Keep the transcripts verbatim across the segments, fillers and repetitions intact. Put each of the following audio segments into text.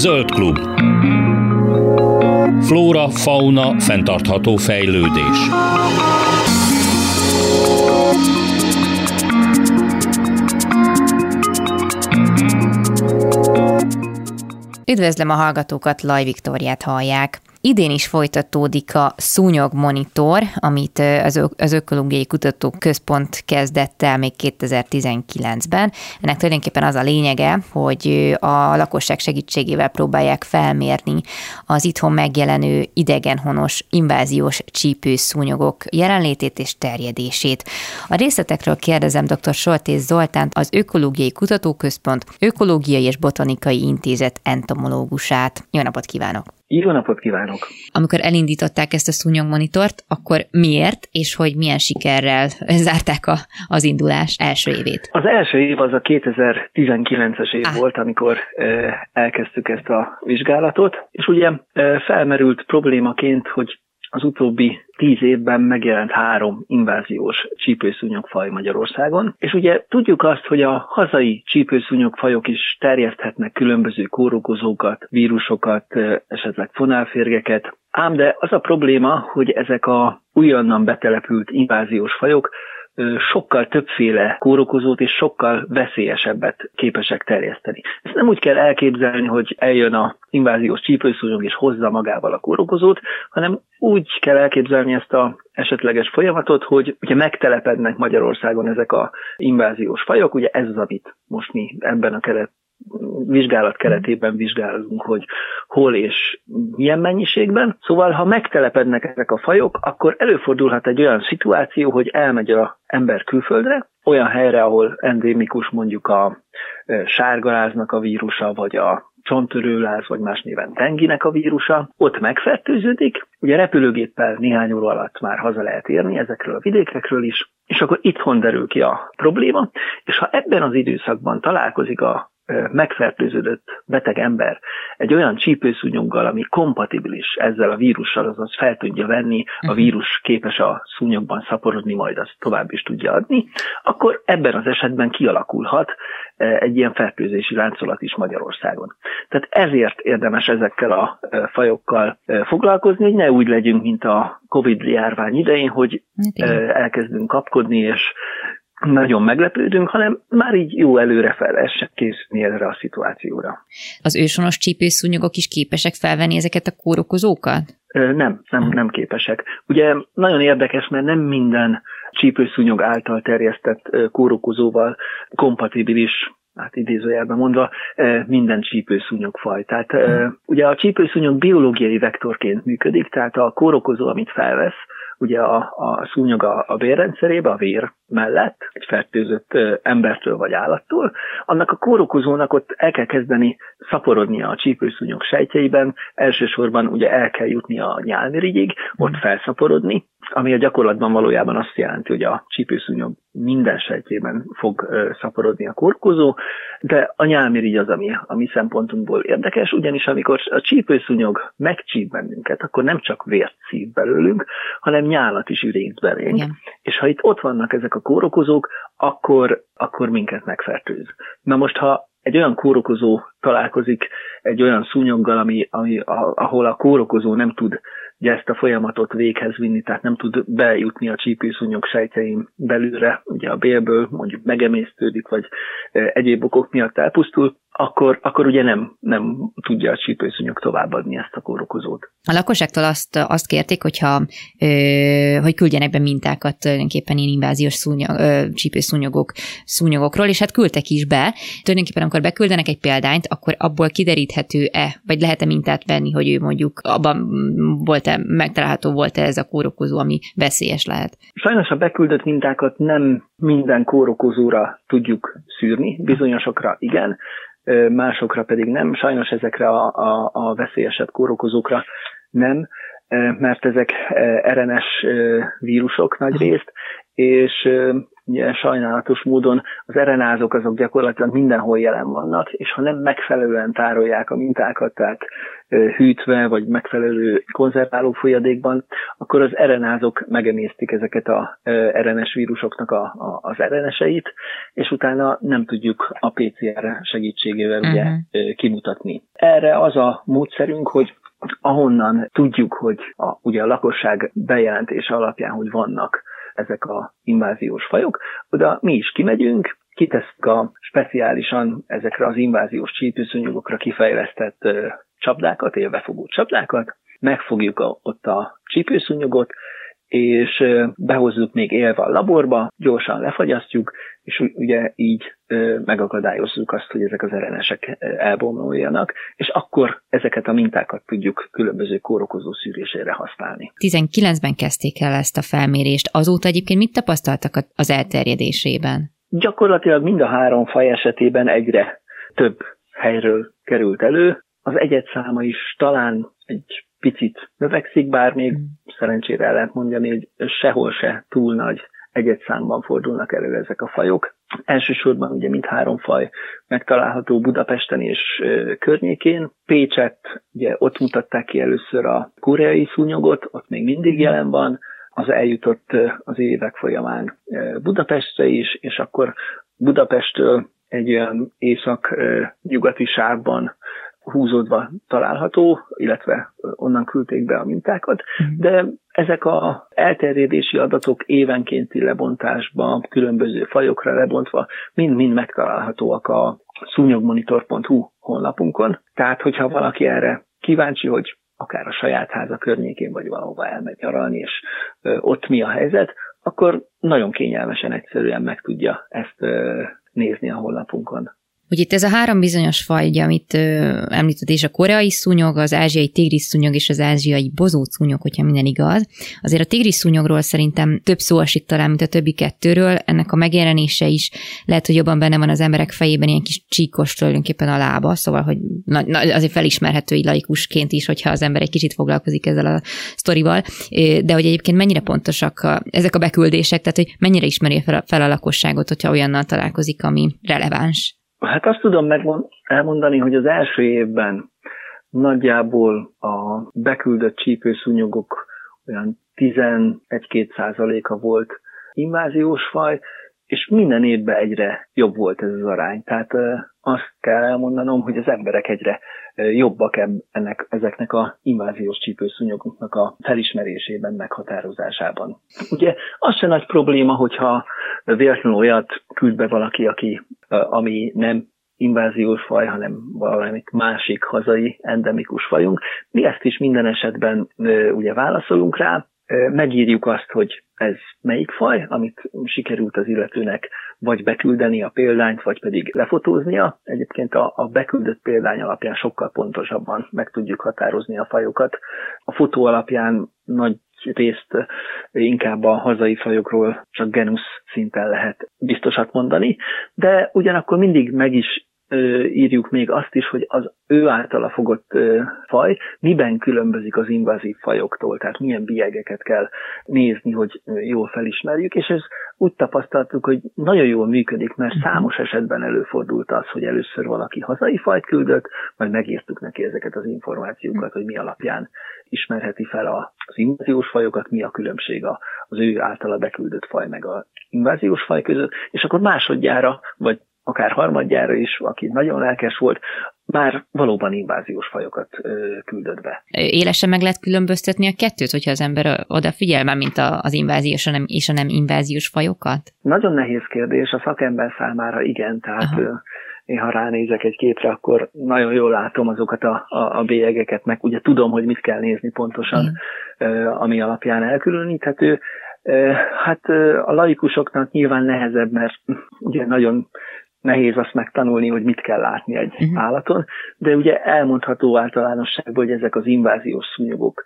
Zöld klub. Flóra, fauna, fenntartható fejlődés. Üdvözlöm a hallgatókat, Laj Viktóriát hallják. Idén is folytatódik a szúnyogmonitor, amit az, Ö- az Ökológiai Kutatóközpont kezdett el még kétezer-tizenkilencben. Ennek tulajdonképpen az a lényege, hogy a lakosság segítségével próbálják felmérni az itthon megjelenő idegenhonos, inváziós csípőszúnyogok jelenlétét és terjedését. A részletekről kérdezem dr. Soltész Zoltánt, az Ökológiai Kutatóközpont Ökológiai és Botanikai Intézet entomológusát. Jó napot kívánok! Jó napot kívánok! Amikor elindították ezt a szúnyogmonitort, akkor miért, és hogy milyen sikerrel zárták a, az indulás első évét? Az első év az a kétezer-tizenkilences év ah. volt, amikor elkezdtük ezt a vizsgálatot, és ugye felmerült problémaként, hogy az utóbbi tíz évben megjelent három inváziós csípőszúnyogfaj Magyarországon, és ugye tudjuk azt, hogy a hazai csípőszúnyogfajok is terjeszthetnek különböző kórokozókat, vírusokat, esetleg fonálférgeket, ám de az a probléma, hogy ezek a újonnan betelepült inváziós fajok sokkal többféle kórokozót és sokkal veszélyesebbet képesek terjeszteni. Ezt nem úgy kell elképzelni, hogy eljön a inváziós csípőszúnyog és hozza magával a kórokozót, hanem úgy kell elképzelni ezt a esetleges folyamatot, hogy ugye megtelepednek Magyarországon ezek a inváziós fajok, ugye ez az, amit most mi ebben a keret, vizsgálat keretében vizsgálunk, hogy hol és milyen mennyiségben. Szóval, ha megtelepednek ezek a fajok, akkor előfordulhat egy olyan szituáció, hogy elmegy az ember külföldre, olyan helyre, ahol endémikus mondjuk a sárgaláznak a vírusa, vagy a csonttörőláz, vagy más néven denginek a vírusa, ott megfertőződik. Ugye repülőgéppel néhány óra alatt már haza lehet érni ezekről a vidékekről is, és akkor itthon derül ki a probléma, és ha ebben az időszakban találkozik a megfertőződött beteg ember egy olyan csípőszúnyoggal, ami kompatibilis ezzel a vírussal, azaz fel tudja venni, a vírus képes a szúnyogban szaporodni, majd azt tovább is tudja adni, akkor ebben az esetben kialakulhat egy ilyen fertőzési láncolat is Magyarországon. Tehát ezért érdemes ezekkel a fajokkal foglalkozni, hogy ne úgy legyünk, mint a Covid-járvány idején, hogy elkezdünk kapkodni, és nagyon meglepődünk, hanem már így jó előre fel lehessen készülni erre a szituációra. Az őshonos csípőszúnyogok is képesek felvenni ezeket a kórokozókat? Nem, nem, nem képesek. Ugye nagyon érdekes, mert nem minden csípőszúnyog által terjesztett kórokozóval kompatibilis, hát idézőjelben mondva, minden csípőszúnyogfaj. Tehát ugye a csípőszúnyog biológiai vektorként működik, tehát a kórokozó, amit felvesz, ugye a, a szúnyog a, a vérrendszerébe, a vér mellett, egy fertőzött embertől vagy állattól, annak a kórokozónak ott el kell kezdeni szaporodnia a csípőszúnyog sejtjeiben, elsősorban ugye el kell jutni a nyálmirigyig, ott felszaporodni, ami a gyakorlatban valójában azt jelenti, hogy a csípőszúnyog minden sejtjében fog szaporodni a kórokozó, de a nyálmirigy az, ami a mi szempontunkból érdekes, ugyanis amikor a csípőszúnyog megcsíp bennünket, akkor nem csak vért szív belőlünk, hanem nyálat is ürít belénk. Igen. És ha itt ott vannak ezek a kórokozók, akkor, akkor minket megfertőz. Na most, ha egy olyan kórokozó találkozik egy olyan szúnyoggal, ami, ami, a, ahol a kórokozó nem tud ugye ezt a folyamatot véghez vinni, tehát nem tud bejutni a csípőszúnyog sejtjeim belülre, ugye a bélből mondjuk megemésztődik, vagy egyéb okok miatt elpusztul, akkor, akkor ugye nem, nem tudja a csípőszúnyog továbbadni ezt a kórokozót. A lakosságtól azt, azt kérték, hogyha, ö, hogy küldjenek be mintákat tulajdonképpen ilyen inváziós szúnyog, ö, csípőszúnyogok, szúnyogokról, és hát küldtek is be. Tulajdonképpen amikor beküldenek egy példányt, akkor abból kideríthető-e, vagy lehet-e mintát venni, hogy ő mondjuk abban volt-e, megtalálható volt-e ez a kórokozó, ami veszélyes lehet? Sajnos a beküldött mintákat nem minden kórokozóra tudjuk szűrni, bizonyosokra igen, másokra pedig nem. Sajnos ezekre a, a, a veszélyesebb kórokozókra nem, mert ezek er en es vírusok nagy részt, és ugye sajnálatos módon az erenázók azok gyakorlatilag mindenhol jelen vannak, és ha nem megfelelően tárolják a mintákat, tehát hűtve vagy megfelelő konzerváló folyadékban, akkor az erenázók megemésztik ezeket az er en es vírusoknak a, a, az er en eseit, és utána nem tudjuk a pé cé er segítségével ugye, uh-huh. kimutatni. Erre az a módszerünk, hogy ahonnan tudjuk, hogy a, ugye a lakosság bejelentése alapján, hogy vannak ezek a inváziós fajok, oda mi is kimegyünk, kitesszük a speciálisan ezekre az inváziós csípőszúnyogokra kifejlesztett ö, csapdákat, élbefogó csapdákat, megfogjuk a, ott a csípőszúnyogot, és ö, behozzuk még élve a laborba, gyorsan lefagyasztjuk, és ugye így ö, megakadályozzuk azt, hogy ezek az er en esek elbomoljanak, és akkor ezeket a mintákat tudjuk különböző kórokozó szűrésére használni. tizenkilencben kezdték el ezt a felmérést, azóta egyébként mit tapasztaltak az elterjedésében? Gyakorlatilag mind a három faj esetében egyre több helyről került elő. Az egyedszáma is talán egy picit növekszik, bár még szerencsére el lehet mondani, hogy sehol se túl nagy egyedszámban fordulnak elő ezek a fajok. Elsősorban ugye mindhárom faj megtalálható Budapesten és környékén. Pécset, ugye ott mutatták ki először a koreai szúnyogot, ott még mindig jelen van, az eljutott az évek folyamán Budapestre is, és akkor Budapesttől egy olyan észak-nyugati sávban húzódva található, illetve onnan küldték be a mintákat, de ezek az elterjedési adatok évenkénti lebontásban, különböző fajokra lebontva mind-mind megtalálhatóak a szúnyogmonitor pont hu honlapunkon. Tehát, hogyha valaki erre kíváncsi, hogy akár a saját háza környékén, vagy valahova elmegy nyaralni, és ott mi a helyzet, akkor nagyon kényelmesen, egyszerűen meg tudja ezt nézni a honlapunkon. Ugye itt ez a három bizonyos faj, ugye, amit említett, és a koreai szúnyog, az ázsiai tigrisszúnyog és az ázsiai bozótszúnyog, hogyha minden igaz. Azért a tigrisszúnyogról szerintem több szó esik talán, mint a többi kettőről. Ennek a megjelenése is lehet, hogy jobban benne van az emberek fejében, ilyen kis csíkos tulajdonképpen a lába, szóval hogy na, na, azért felismerhető így laikusként is, hogyha az ember egy kicsit foglalkozik ezzel a sztorival, de hogy egyébként mennyire pontosak a, ezek a beküldések, tehát hogy mennyire ismeri fel a, fel a lakosságot, hogyha olyannal találkozik, ami releváns. Hát azt tudom megmond, elmondani, hogy az első évben nagyjából a beküldött csípőszúnyogok olyan tizenegy-két százaléka volt inváziós faj, és minden évben egyre jobb volt ez az arány. Tehát azt kell elmondanom, hogy az emberek egyre jobbak ennek, ezeknek a inváziós csípőszúnyogoknak a felismerésében, meghatározásában. Ugye az se nagy probléma, hogyha véletlenül olyat küld be valaki, aki, ami nem inváziós faj, hanem valami másik hazai endemikus fajunk. Mi ezt is minden esetben ugye válaszolunk rá, megírjuk azt, hogy ez melyik faj, amit sikerült az illetőnek vagy beküldeni a példányt, vagy pedig lefotóznia. Egyébként a, a beküldött példány alapján sokkal pontosabban meg tudjuk határozni a fajokat. A fotó alapján nagy részt inkább a hazai fajokról csak genusz szinten lehet biztosat mondani, de ugyanakkor mindig meg is írjuk még azt is, hogy az ő általa fogott faj miben különbözik az invazív fajoktól, tehát milyen bélyegeket kell nézni, hogy jól felismerjük, és ez úgy tapasztaltuk, hogy nagyon jól működik, mert számos esetben előfordult az, hogy először valaki hazai fajt küldött, majd megírtuk neki ezeket az információkat, hogy mi alapján ismerheti fel az inváziós fajokat, mi a különbség az ő általa beküldött faj meg az inváziós faj között, és akkor másodjára, vagy akár harmadjára is, aki nagyon lelkes volt, már valóban inváziós fajokat küldött be. Élesen meg lehet különböztetni a kettőt, hogyha az ember odafigyel már, mint az inváziós és a nem inváziós fajokat? Nagyon nehéz kérdés, a szakember számára igen, tehát Aha. én ha ránézek egy képre, akkor nagyon jól látom azokat a, a, a bélyegeket, meg ugye tudom, hogy mit kell nézni pontosan, hmm. ami alapján elkülöníthető. Hát a laikusoknak nyilván nehezebb, mert ugye nagyon nehéz azt megtanulni, hogy mit kell látni egy uh-huh. állaton, de ugye elmondható általánosságban, hogy ezek az inváziós szúnyogok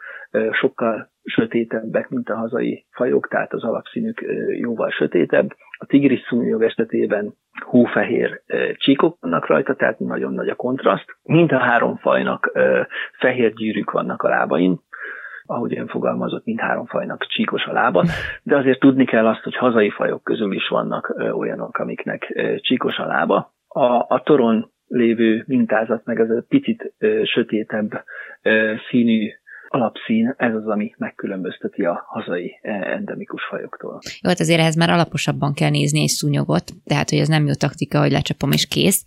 sokkal sötétebbek, mint a hazai fajok, tehát az alapszínük jóval sötétebb. A tigrisszúnyog esetében hófehér csíkok vannak rajta, tehát nagyon nagy a kontraszt. Mind a három fajnak fehér gyűrűk vannak a lábain, ahogy ön fogalmazott, mindhárom fajnak csíkos a lába, de azért tudni kell azt, hogy hazai fajok közül is vannak olyanok, amiknek csíkos a lába. A, a toron lévő mintázat, meg ez a picit ö, sötétebb ö, színű alapszín, ez az, ami megkülönbözteti a hazai endemikus fajoktól. Jó, hát azért ehhez már alaposabban kell nézni egy szúnyogot, tehát hogy ez nem jó taktika, hogy lecsapom és kész.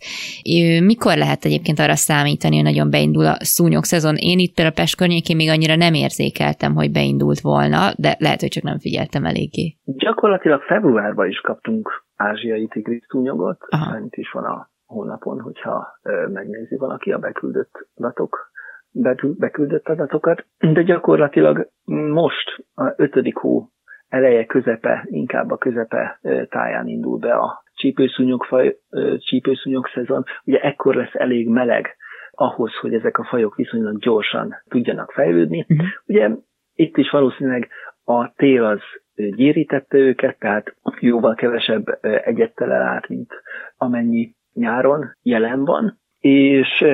Mikor lehet egyébként arra számítani, hogy nagyon beindul a szúnyog szezon? Én itt például a Pest környékén még annyira nem érzékeltem, hogy beindult volna, de lehet, hogy csak nem figyeltem eléggé. Gyakorlatilag februárban is kaptunk ázsiai tigris szúnyogot, itt is van a honlapon, hogyha megnézi valaki a beküldött adatok. beküldött adatokat, de gyakorlatilag most a ötödik hó eleje, közepe, inkább a közepe táján indul be a csípőszúnyogfaj, csípőszúnyog szezon. Ugye ekkor lesz elég meleg ahhoz, hogy ezek a fajok viszonylag gyorsan tudjanak fejlődni. Mm. Ugye itt is valószínűleg a tél az gyérítette őket, tehát jóval kevesebb egyettel át, mint amennyi nyáron jelen van, és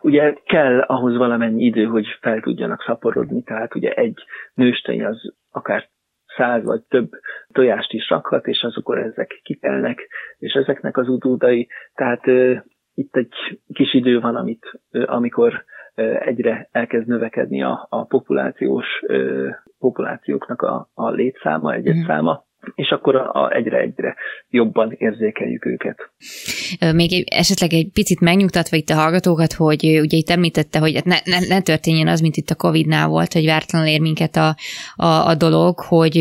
ugye kell ahhoz valamennyi idő, hogy fel tudjanak szaporodni, tehát ugye egy nőstény az akár száz vagy több tojást is rakhat, és azokor ezek kitelnek, és ezeknek az utódai, tehát uh, itt egy kis idő van, amit, uh, amikor uh, egyre elkezd növekedni a, a populációs uh, populációknak a, a létszáma, egyetszáma, mm. és akkor a, a egyre-egyre jobban érzékeljük őket. Még egy, esetleg egy picit megnyugtatva itt a hallgatókat, hogy ugye itt említette, hogy ne, ne, ne történjen az, mint itt a Covid-nál volt, hogy vártlanul ér minket a, a, a dolog, hogy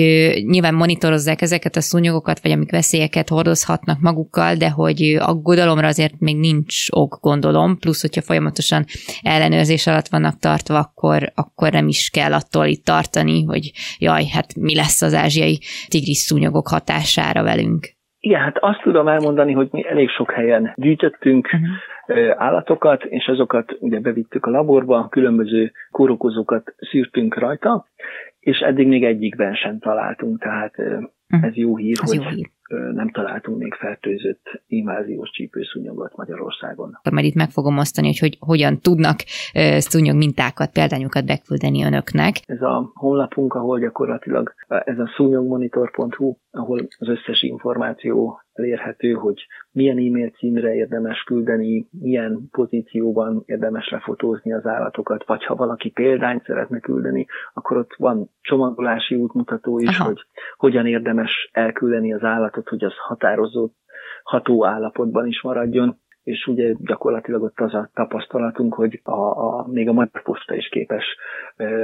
nyilván monitorozzák ezeket a szúnyogokat, vagy amik veszélyeket hordozhatnak magukkal, de hogy aggodalomra azért még nincs ok, gondolom, plusz hogyha folyamatosan ellenőrzés alatt vannak tartva, akkor, akkor nem is kell attól itt tartani, hogy jaj, hát mi lesz az ázsiai tigris szúnyogok hatására velünk. Igen, hát azt tudom elmondani, hogy mi elég sok helyen gyűjtöttünk uh-huh. állatokat, és azokat ugye bevittük a laborba, különböző kórokozókat szűrtünk rajta, és eddig még egyikben sem találtunk, tehát uh-huh. ez jó hír, ez hogy jó hír. Nem találtunk még fertőzött inváziós csípőszúnyogot Magyarországon. Mert itt meg fogom osztani, hogy, hogy hogyan tudnak szúnyog mintákat, példányokat beküldeni önöknek. Ez a honlapunk, ahol gyakorlatilag ez a szúnyogmonitor pont hu, ahol az összes információ elérhető, hogy milyen e-mail címre érdemes küldeni, milyen pozícióban érdemes lefotózni az állatokat, vagy ha valaki példányt szeretne küldeni, akkor ott van csomagolási útmutató is, Aha. hogy hogyan érdemes elküldeni az állatot, hogy az határozott, ható állapotban is maradjon, és ugye gyakorlatilag ott az a tapasztalatunk, hogy a, a, még a Magyar Posta is képes,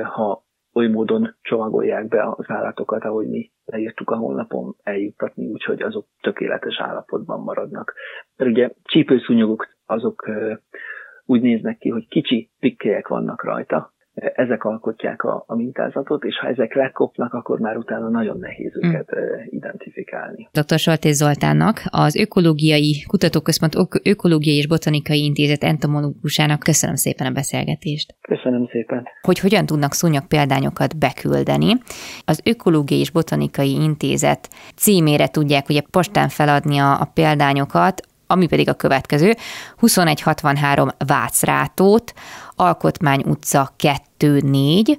ha oly módon csomagolják be az állatokat, ahogy mi leírtuk a honlapon, eljuttatni, úgyhogy azok tökéletes állapotban maradnak. Mert ugye csípőszúnyogok azok úgy néznek ki, hogy kicsi pikkelyek vannak rajta, ezek alkotják a, a mintázatot, és ha ezek lekopnak, akkor már utána nagyon nehéz őket mm. identifikálni. doktor Soltész Zoltánnak, az Ökológiai Kutatóközpont Ökológiai és Botanikai Intézet entomológusának köszönöm szépen a beszélgetést. Köszönöm szépen. Hogy hogyan tudnak szúnyog példányokat beküldeni. Az Ökológiai és Botanikai Intézet címére tudják ugye postán feladni a, a példányokat, ami pedig a következő, huszonegy hatvanhárom Vácrátót, Alkotmány utca kettő négy,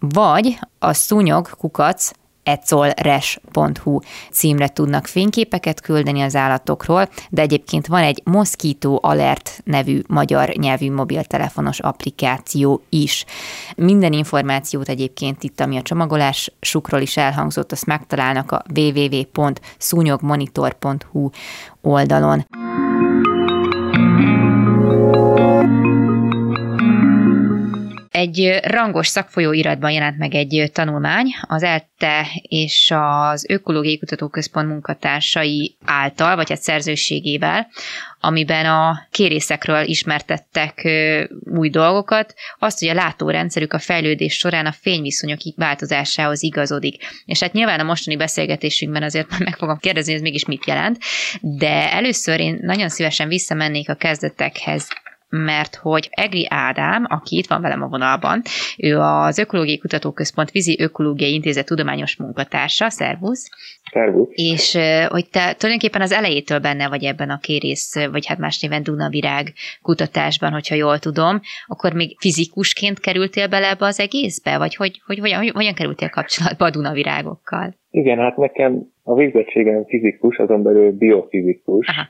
vagy a szúnyog kukac ecolres pont hu címre tudnak fényképeket küldeni az állatokról, de egyébként van egy Mosquito Alert nevű magyar nyelvű mobiltelefonos applikáció is. Minden információt egyébként itt, ami a csomagolásukról is elhangzott, azt megtalálnak a double-u double-u double-u pont szúnyogmonitor pont hu oldalon. Egy rangos szakfolyóiratban jelent meg egy tanulmány, az ELTE és az Ökológiai Kutatóközpont munkatársai által, vagy hát szerzőségével, amiben a kérészekről ismertettek új dolgokat, azt, hogy a látórendszerük a fejlődés során a fényviszonyok változásához igazodik. És hát nyilván a mostani beszélgetésünkben azért meg fogom kérdezni, hogy ez mégis mit jelent, de először én nagyon szívesen visszamennék a kezdetekhez, mert hogy Egri Ádám, aki itt van velem a vonalban, ő az Ökológiai Kutatóközpont Vízi Ökológiai Intézet tudományos munkatársa. Szervusz! Szervusz! És hogy te tulajdonképpen az elejétől benne vagy ebben a kérész, vagy hát más néven Dunavirág kutatásban, hogyha jól tudom, akkor még fizikusként kerültél bele ebbe az egészbe? Vagy hogy, hogy hogyan, hogyan kerültél kapcsolatba a dunavirágokkal? Igen, hát nekem a végzettségem fizikus, azon belül biofizikus, aha,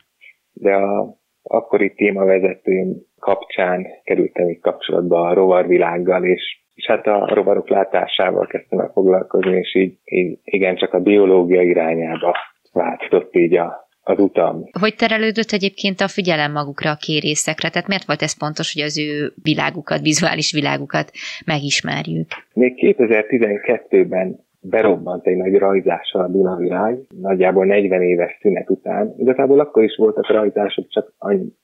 de a akkori témavezetőm kapcsán kerültem itt kapcsolatba a rovarvilággal, és, és hát a rovarok látásával kezdtem el foglalkozni, és így, így igen, csak a biológia irányába változott így a, az utam. Hogy terelődött egyébként a figyelem magukra, a kérészekre? Tehát miért volt ez fontos, hogy az ő világukat, vizuális világukat megismerjük? Még kétezer-tizenkettőben berobbant egy nagy rajzással a Dunavirág, nagyjából negyven éves szünet után. Igazából akkor is voltak rajzások, csak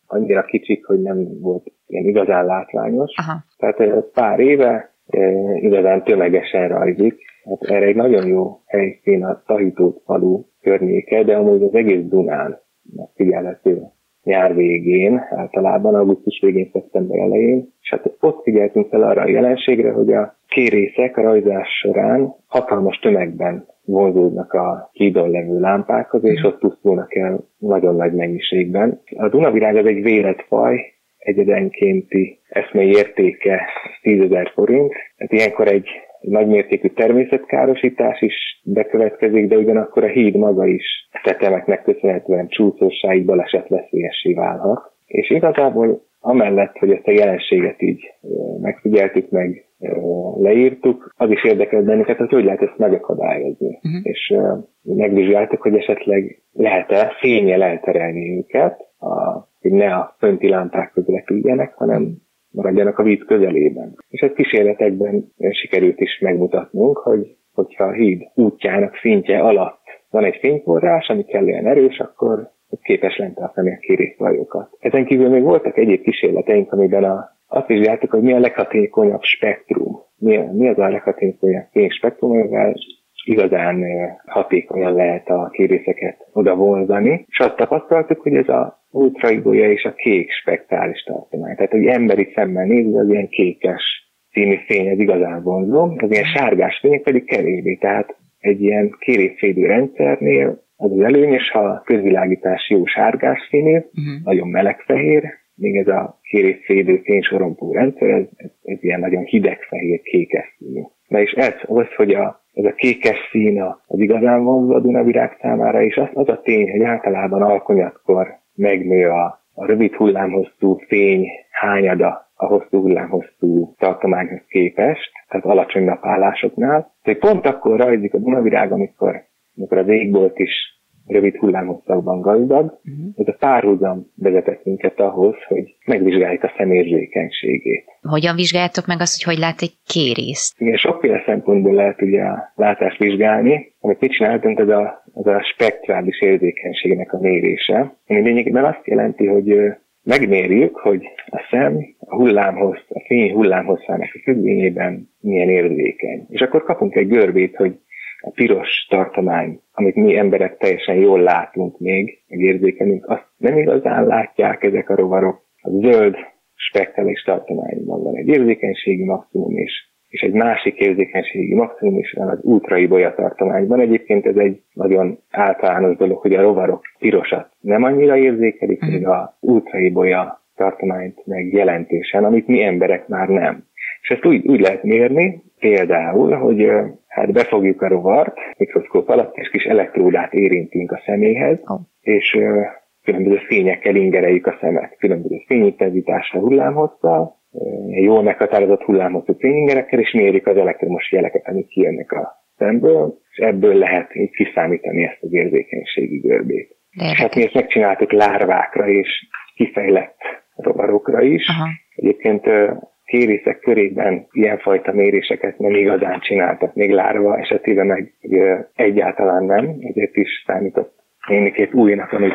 annyira kicsik, hogy nem volt ilyen igazán látványos. Aha. Tehát pár éve igazán tömegesen rajzik. Hát erre egy nagyon jó helyszín a Tahitótfalu környéke, de amúgy az egész Dunán figyelhető nyár végén, általában augusztus végén, szeptember elején. És hát ott figyeltünk fel arra a jelenségre, hogy a kérészek a rajzás során hatalmas tömegben vonzódnak a hídon levő lámpákhoz, és ott pusztulnak el nagyon nagy mennyiségben. A Dunavirág az egy védett faj, egyedenkénti eszmei értéke tízezer forint. Hát ilyenkor egy nagymértékű természetkárosítás is bekövetkezik, de ugyanakkor a híd maga is tetemeknek köszönhetően csúszósáig balesetveszélyessé válhat. És igazából amellett, hogy ezt a jelenséget így megfigyeltük, meg leírtuk, az is érdekelt bennünket, hogy hogy lehet ezt megakadályozni. Uh-huh. És megvizsgáltuk, hogy esetleg lehet-e fénnyel elterelni őket, a, hogy ne a fönti lámpák közre küldjenek, hanem maradjanak a víz közelében. És ezt kísérletekben sikerült is megmutatnunk, hogy hogyha a híd útjának szintje alatt van egy fényforrás, ami kellően erős, akkor képes lentartani a kérészfajokat. Ezen kívül még voltak egyéb kísérleteink, amiben a, azt vizsgáltuk, hogy mi a leghatékonyabb spektrum. Mi, mi az a leghatékonyabb fényspektrum, amivel igazán hatékonyan lehet a kérészeket oda vonzani. És azt tapasztaltuk, hogy ez a ultraibolya és a kék spektrális tartomány. Tehát, hogy emberi szemmel nézve az ilyen kékes színű fény az igazán vonzó, az ilyen sárgás fények pedig kevésbé. Tehát egy ilyen kérészvédő rendszernél az az előnyös, ha a közvilágítás jó sárgás színű, uh-huh, nagyon melegfehér, még ez a kérészvédő fénysorompó rendszer, ez, ez, ez ilyen nagyon hidegfehér kékes színű. Na és ez az, hogy a, ez a kékes szín az igazán vonzó a Dunavirág számára, és az, az a tény, hogy általában alkonyatkor megnő a, a rövid hullámhosszú fény hányada a hosszú hullámhosszú tartományhoz képest, tehát alacsony napállásoknál. Tehát pont akkor rajzik a Dunavirág, amikor amikor az égbolt is rövid hullámhosszakban gazdag, uh-huh, ez a párhuzam vezetett minket ahhoz, hogy megvizsgáljuk a szemérzékenységét. Hogyan vizsgáljátok meg azt, hogy hogy lát egy kérészt? Igen, sokféle szempontból lehet ugye a látást vizsgálni. Amit mi csináltunk, az a, az a spektrális érzékenységnek a mérése. Ami lényegében azt jelenti, hogy megmérjük, hogy a szem a hullámhossz, a fény hullámhosszának a függvényében milyen érzékeny. És akkor kapunk egy görbét, hogy a piros tartomány, amit mi emberek teljesen jól látunk még, megérzékelünk, azt nem igazán látják ezek a rovarok. A zöld spektrális tartományban van egy érzékenységi maximum is, és egy másik érzékenységi maximum is van az ultraibolya tartományban. Egyébként ez egy nagyon általános dolog, hogy a rovarok pirosat nem annyira érzékelik, még a ultraibolya tartományt meg jelentősen, amit mi emberek már nem. És ezt úgy, úgy lehet mérni, például, hogy hát befogjuk a rovart mikroszkóp alatt, és kis elektródát érintünk a szeméhez, oh, és uh, különböző fényekkel ingereljük a szemet. Különböző fényintenzitással, hullámhosszal, uh, jól meghatározott hullámhosszú fényingerekkel, és mérjük az elektromos jeleket, amik kijönnek a szemből, és ebből lehet így kiszámítani ezt az érzékenységi görbét. És hát mi ezt megcsináltuk lárvákra és kifejlett rovarokra is. Aha. Egyébként uh, kérészek körében ilyenfajta méréseket nem igazán csináltak, még lárva esetében meg egyáltalán nem, ezért is számított némiképp újnak, amit,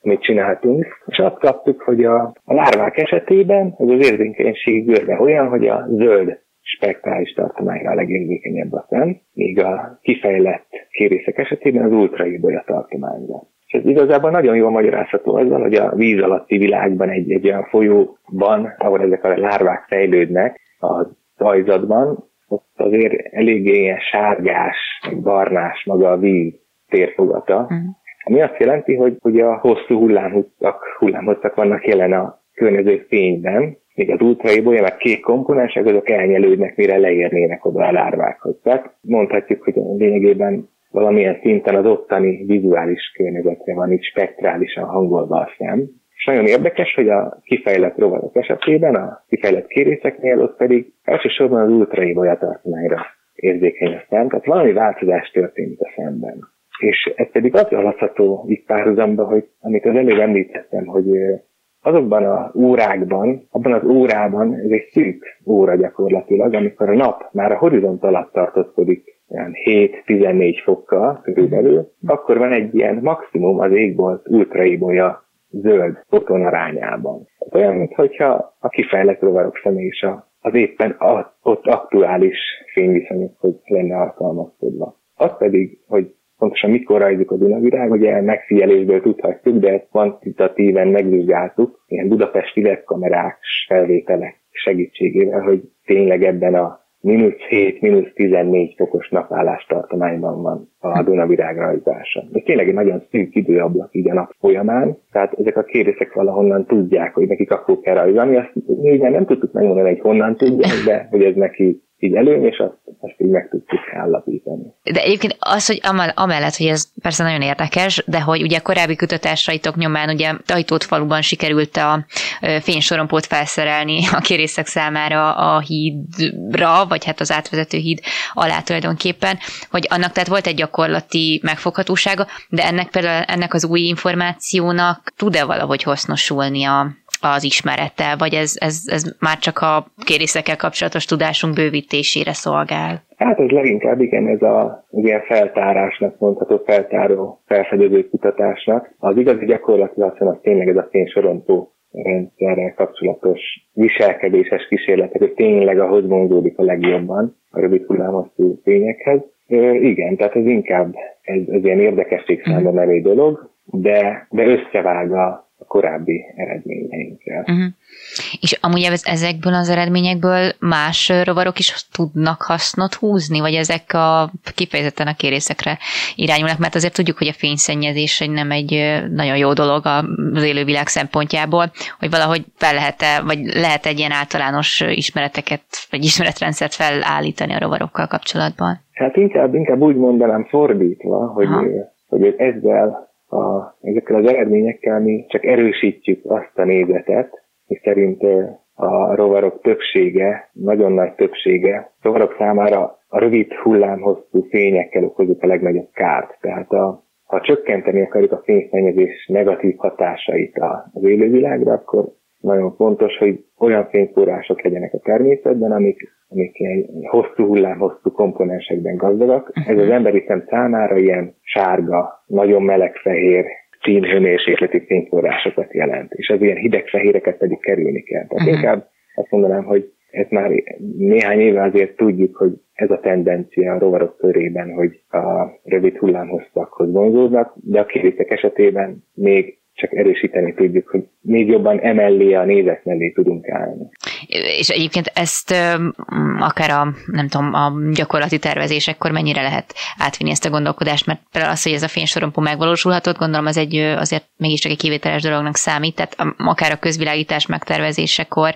amit csináltunk. És azt kaptuk, hogy a, a lárvák esetében az az érzékenység görbe olyan, hogy a zöld spektrális tartományra a legérzékenyebb a szem, míg a kifejlett kérészek esetében az ultraibolya tartományra. És ez igazából nagyon jól magyarázható azzal, hogy a víz alatti világban, egy, egy olyan folyóban, ahol ezek a lárvák fejlődnek a zajzatban, ott azért eléggé ilyen sárgás, barnás maga a víz térfogata, mm. ami azt jelenti, hogy, hogy a hosszú hullámhosszak, hullámhosszak vannak jelen a környező fényben, még az ultraibolya, meg kék komponensek, azok elnyelődnek, mire leérnének oda a lárvákhoz. Tehát mondhatjuk, hogy lényegében valamilyen szinten az ottani vizuális környezetre van így spektrálisan hangolva a szem. És nagyon érdekes, hogy a kifejlett rovarok esetében, a kifejlett kérészeknél ott pedig elsősorban az ultraibolya tartományra érzékeny a szem, tehát valami változás történik a szemben. És ez pedig az alapható itt párhuzamba, hogy amit az előbb említettem, hogy azokban az órákban, abban az órában, ez egy szűk óra gyakorlatilag, amikor a nap már a horizont alatt tartózkodik, olyan hét-tizennégy fokkal körülbelül, akkor van egy ilyen maximum az égbolt ultraibolya zöld foton arányában. Hát olyan, mintha a kifejlett rovarok személy is az éppen ott aktuális fényviszonyokhoz lenne alkalmazkodva. Az pedig, hogy pontosan mikor rajzik a Dunavirág, ugye megfigyelésből tudhatjuk, de ezt kvantitatíven megvizsgáltuk, ilyen budapesti webkamerák felvételek segítségével, hogy tényleg ebben a mínusz hét, mínusz tizennégy fokos napállás tartományban van a Dunavirág rajzása. Ez tényleg egy nagyon szűk időablak így a nap folyamán, tehát ezek a kérészek valahonnan tudják, hogy nekik akkor kell rajzolni. Azt mi ugye nem tudtuk megmondani, hogy honnan tudják, de hogy ez neki így előny, és azt, azt így meg tudtuk állapítani. De egyébként az, hogy amellett, hogy ez persze nagyon érdekes, de hogy ugye korábbi kutatásaitok nyomán ugye Tahitótfaluban sikerült a fénysorompót felszerelni a kérészek számára a hídra, vagy hát az átvezető híd alá tulajdonképpen, hogy annak tehát volt egy gyakorlati megfoghatósága, de ennek például ennek az új információnak tud-e valahogy hasznosulni a az ismerettel, vagy ez, ez, ez már csak a kérészekkel kapcsolatos tudásunk bővítésére szolgál? Hát ez leginkább igen, ez a ilyen feltárásnak mondható, feltáró, felfedező kutatásnak. Az igazi gyakorlatilag az tényleg ez a fénysorompó rendszerrel kapcsolatos viselkedéses kísérletek, hogy tényleg ahhoz vonzódik a legjobban a rövid hullámhosszú fényekhez. Ö, igen, tehát ez inkább egy ilyen érdekesség számban nevű dolog, de, de összevág a a korábbi eredményeinkkel. Uh-huh. És amúgy ezekből az eredményekből más rovarok is tudnak hasznot húzni, vagy ezek a kifejezetten a kérészekre irányulnak, mert azért tudjuk, hogy a fényszennyezés nem egy nagyon jó dolog az élővilág szempontjából, hogy valahogy fel lehet-e, vagy lehet egy ilyen általános ismereteket, vagy ismeretrendszert felállítani a rovarokkal kapcsolatban? Hát inkább, inkább úgy mondanám fordítva, hogy, hogy ezzel A, ezekkel az eredményekkel mi csak erősítjük azt a nézetet, és szerint a rovarok többsége, nagyon nagy többsége, rovarok számára a rövid hullámhosszú fényekkel okozik a legnagyobb kárt. Tehát a, ha csökkenteni akarjuk a fényszennyezés negatív hatásait az élővilágra, akkor nagyon fontos, hogy olyan fényforrások legyenek a természetben, amik, amik ilyen hosszú hullámhosszú komponensekben gazdagak. Ez az emberi szem számára ilyen sárga, nagyon melegfehér, színhőmérsékleti fényforrásokat jelent, és az ilyen hidegfehéreket pedig kerülni kell. Tehát uh-huh. inkább azt mondanám, hogy ezt már néhány éve azért tudjuk, hogy ez a tendencia a rovarok körében, hogy a rövid hullámhosszakhoz vonzódnak, de a kérészek esetében még csak erősíteni tudjuk, hogy még jobban emellé a nézet mellé tudunk állni. És egyébként ezt akár a, nem tudom, a gyakorlati tervezésekkor mennyire lehet átvinni ezt a gondolkodást, mert például az, hogy ez a fénysorompó megvalósulhatott, gondolom az egy azért mégiscsak egy kivételes dolognak számít, tehát akár a közvilágítás megtervezésekor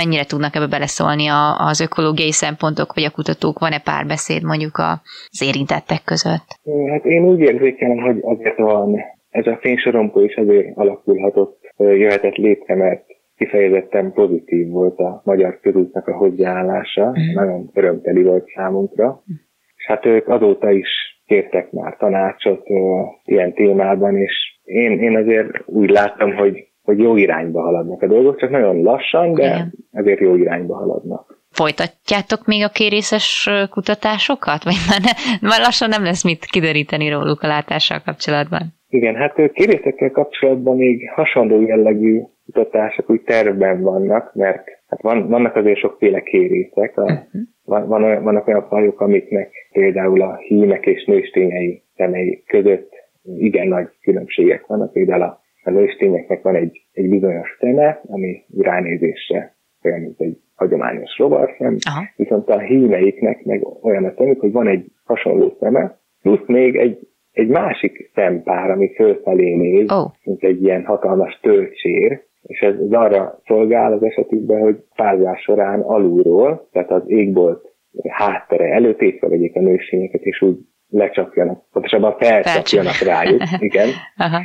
mennyire tudnak ebbe beleszólni az ökológiai szempontok, vagy a kutatók, van-e párbeszéd mondjuk az érintettek között? Hát én úgy érzékelem, hogy azért van. Ez a fénysorompó is azért alakulhatott, jöhetett létre, mert kifejezetten pozitív volt a Magyar Körútnak a hozzáállása, mm. nagyon örömteli volt számunkra. Mm. És hát ők azóta is kértek már tanácsot uh, ilyen témában, és én, én azért úgy láttam, hogy, hogy jó irányba haladnak a dolgok, csak nagyon lassan, de yeah. azért jó irányba haladnak. Folytatjátok még a kérészes kutatásokat? Vagy már, ne, már lassan nem lesz mit kideríteni róluk a látással kapcsolatban? Igen, hát kérészekkel kapcsolatban még hasonló jellegű kutatások úgy tervben vannak, mert hát van, vannak azért sokféle kérészek. A, uh-huh. van, van, vannak olyan fajok, amiknek például a hímek és nőstényei szemei között igen nagy különbségek vannak, például a az őstényeknek van egy, egy bizonyos szeme, ami ránézésre olyan, mint egy hagyományos rovarszem, viszont a hímeiknek meg olyan a szemük, hogy van egy hasonló szeme, plusz még egy, egy másik szempár, ami fölfelé néz, oh. mint egy ilyen hatalmas töltsér, és ez, ez arra szolgál az esetükben, hogy párzás során alulról, tehát az égbolt háttere előtt észre vegyék a nőstényeket, és úgy lecsapjanak, pontosabban felcsapjanak rájuk, igen. Aha.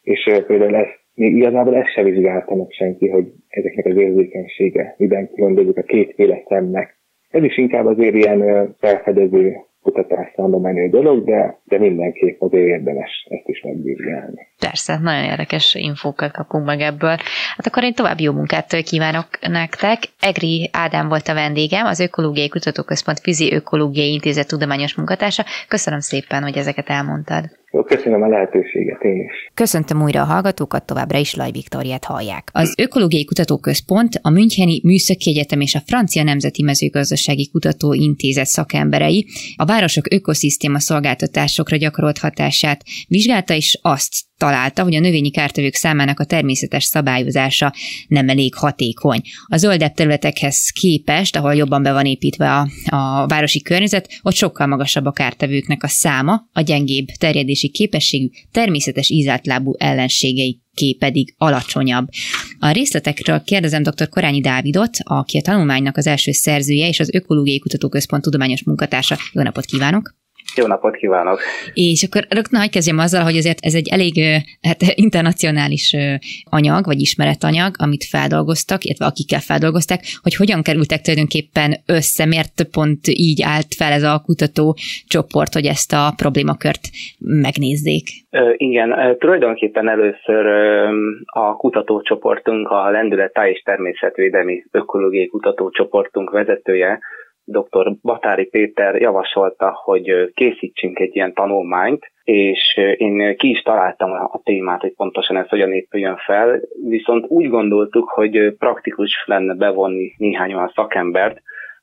És például ezt, még igazából ezt se vizsgálta meg senki, hogy ezeknek az érzékenysége, miben különbözik a kétféle szemnek. Ez is inkább azért ilyen felfedező kutatásszámba menő dolog, de, de mindenképp azért érdemes ezt is megvizsgálni. Persze, nagyon érdekes infókat kapunk meg ebből. Hát akkor én további jó munkát kívánok nektek. Egri Ádám volt a vendégem, az Ökológiai Kutatóközpont Vízi Ökológiai Intézet tudományos munkatársa. Köszönöm szépen, hogy ezeket elmondtad. Köszönöm a lehetőséget, én is. Köszöntöm újra a hallgatókat, továbbra is Laj Viktóriát hallják. Az Ökológiai Kutatóközpont, a Müncheni Műszaki Egyetem és a Francia Nemzeti Mezőgazdasági Kutatóintézet szakemberei a városok ökoszisztéma szolgáltatásokra gyakorolt hatását vizsgálta, és azt találta, hogy a növényi kártevők számának a természetes szabályozása nem elég hatékony. A zöldebb területekhez képest, ahol jobban be van építve a, a városi környezet, ott sokkal magasabb a kártevőknek a száma, a gyengébb terjedési képességű természetes ízeltlábú ellenségei pedig alacsonyabb. A részletekről kérdezem doktor Korányi Dávidot, aki a tanulmánynak az első szerzője és az Ökológiai Kutatóközpont tudományos munkatársa. Jó napot kívánok! Jó napot kívánok! És akkor rögtön hagyj kezdjem azzal, hogy azért ez egy elég hát, internacionális anyag, vagy ismeretanyag, amit feldolgoztak, illetve akikkel feldolgozták, hogy hogyan kerültek tulajdonképpen össze, miért pont így állt fel ez a kutatócsoport, hogy ezt a problémakört megnézzék. Ö, igen, tulajdonképpen először a kutatócsoportunk, a Lendület-Táj és Természetvédelmi Ökológiai Kutatócsoportunk vezetője, doktor Batári Péter javasolta, hogy készítsünk egy ilyen tanulmányt, és én ki is találtam a témát, hogy pontosan ez hogyan épüljön fel, viszont úgy gondoltuk, hogy praktikus lenne bevonni néhány olyan szakembert,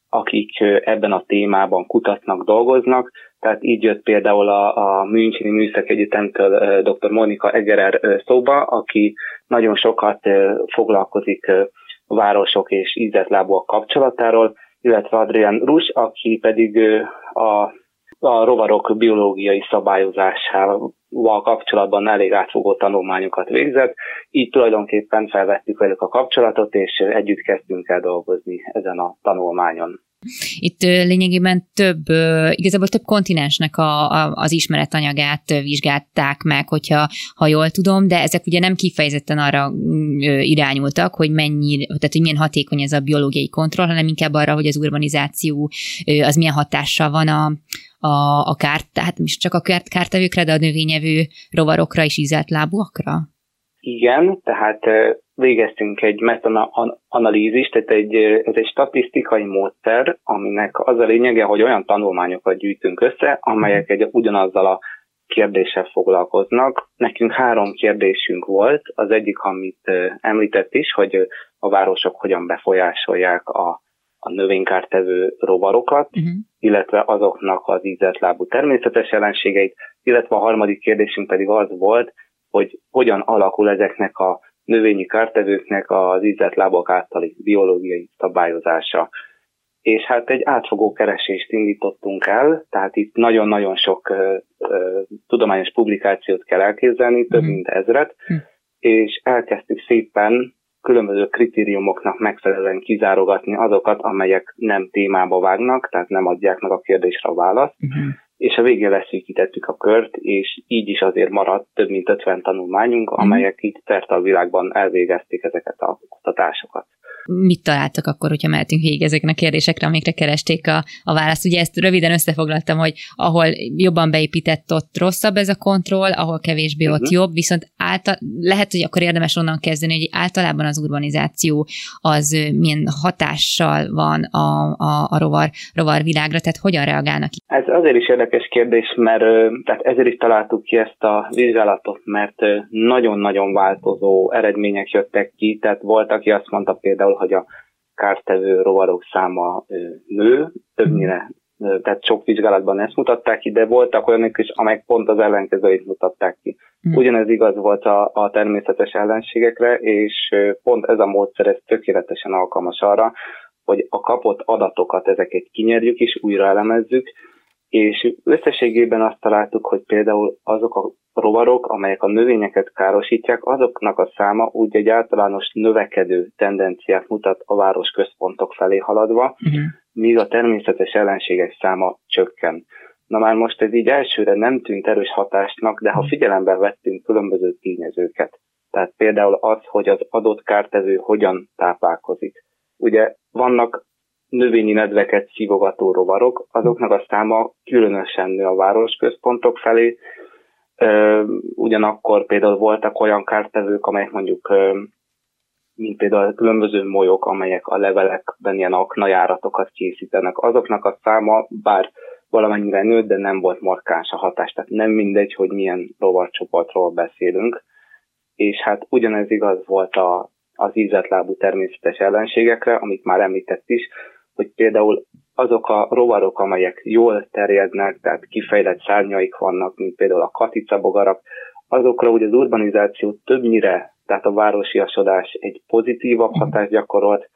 akik ebben a témában kutatnak, dolgoznak, tehát így jött például a, a Müncheni Műszaki Egyetemtől doktor Monika Egerer szóba, aki nagyon sokat foglalkozik városok és ízeltlábúak kapcsolatáról, illetve Adrián Rus, aki pedig a, a rovarok biológiai szabályozásával kapcsolatban elég átfogó tanulmányokat végzett. Így tulajdonképpen felvettük velük a kapcsolatot, és együtt kezdtünk el dolgozni ezen a tanulmányon. Itt lényegében több, igazából több kontinensnek a, a, az ismeretanyagát vizsgálták meg, hogyha ha jól tudom, de ezek ugye nem kifejezetten arra irányultak, hogy mennyi, tehát hogy milyen hatékony ez a biológiai kontroll, hanem inkább arra, hogy az urbanizáció az milyen hatással van a, a, a kárt, tehát csak a kárt, kártevőkre, de a növényevő rovarokra és ízeltlábúakra? Igen, tehát végeztünk egy metaanalízist, tehát egy, ez egy statisztikai módszer, aminek az a lényege, hogy olyan tanulmányokat gyűjtünk össze, amelyek egy, ugyanazzal a kérdéssel foglalkoznak. Nekünk három kérdésünk volt, az egyik, amit említett is, hogy a városok hogyan befolyásolják a, a növénykártevő rovarokat, uh-huh. illetve azoknak az ízeltlábú természetes ellenségeit, illetve a harmadik kérdésünk pedig az volt, hogy hogyan alakul ezeknek a növényi kártevőknek az ízeltlábak általi biológiai szabályozása. És hát egy átfogó keresést indítottunk el, tehát itt nagyon-nagyon sok uh, uh, tudományos publikációt kell elképzelni, több mint ezret, és elkezdtük szépen különböző kritériumoknak megfelelően kizárogatni azokat, amelyek nem témába vágnak, tehát nem adják meg a kérdésre a választ, uh-huh. és a végén leszűkítettük a kört, és így is azért maradt több mint ötven tanulmányunk, amelyek itt szerte a világban elvégezték ezeket a kutatásokat. Mit találtak akkor, hogyha mehetünk végig ezeknek a kérdésekre, amikre keresték a, a választ? Ugye ezt röviden összefoglaltam, hogy ahol jobban beépített, ott rosszabb ez a kontroll, ahol kevésbé ott uh-huh. jobb, viszont által, lehet, hogy akkor érdemes onnan kezdeni, hogy általában az urbanizáció az milyen hatással van a, a, a rovar, rovar világra, tehát hogyan reagálnak? Ez azért is érdekes kérdés, mert tehát ezért is találtuk ki ezt a vizsgálatot, mert nagyon-nagyon változó eredmények jöttek ki, tehát volt, aki azt mondta például, hogy a kártevő rovarok száma nő, többnyire tehát sok vizsgálatban ezt mutatták ki, de voltak olyanok is, amelyek pont az ellenkezőit mutatták ki. Ugyanez igaz volt a, a természetes ellenségekre, és pont ez a módszer ez tökéletesen alkalmas arra, hogy a kapott adatokat, ezeket kinyerjük és újra elemezzük, és összességében azt találtuk, hogy például azok a rovarok, amelyek a növényeket károsítják, azoknak a száma úgy egy általános növekedő tendenciát mutat a városközpontok felé haladva, uh-huh. míg a természetes ellenségek száma csökken. Na már most ez így elsőre nem tűnt erős hatásnak, de ha figyelembe vettünk különböző tényezőket, tehát például az, hogy az adott kártevő hogyan táplálkozik. Ugye vannak növényi nedveket szívogató rovarok, azoknak a száma különösen nő a városközpontok felé. Ugyanakkor például voltak olyan kártevők, amelyek mondjuk, mint például különböző molyok, amelyek a levelekben ilyen aknajáratokat készítenek. Azoknak a száma bár valamennyire nőtt, de nem volt markáns a hatás. Tehát nem mindegy, hogy milyen rovarcsoportról beszélünk. És hát ugyanez igaz volt a az ízetlábú természetes ellenségekre, amit már említett is, hogy például azok a rovarok, amelyek jól terjednek, tehát kifejlett szárnyaik vannak, mint például a katicabogarak, azokra ugye az urbanizáció többnyire, tehát a városiasodás egy pozitívabb hatást gyakorolt,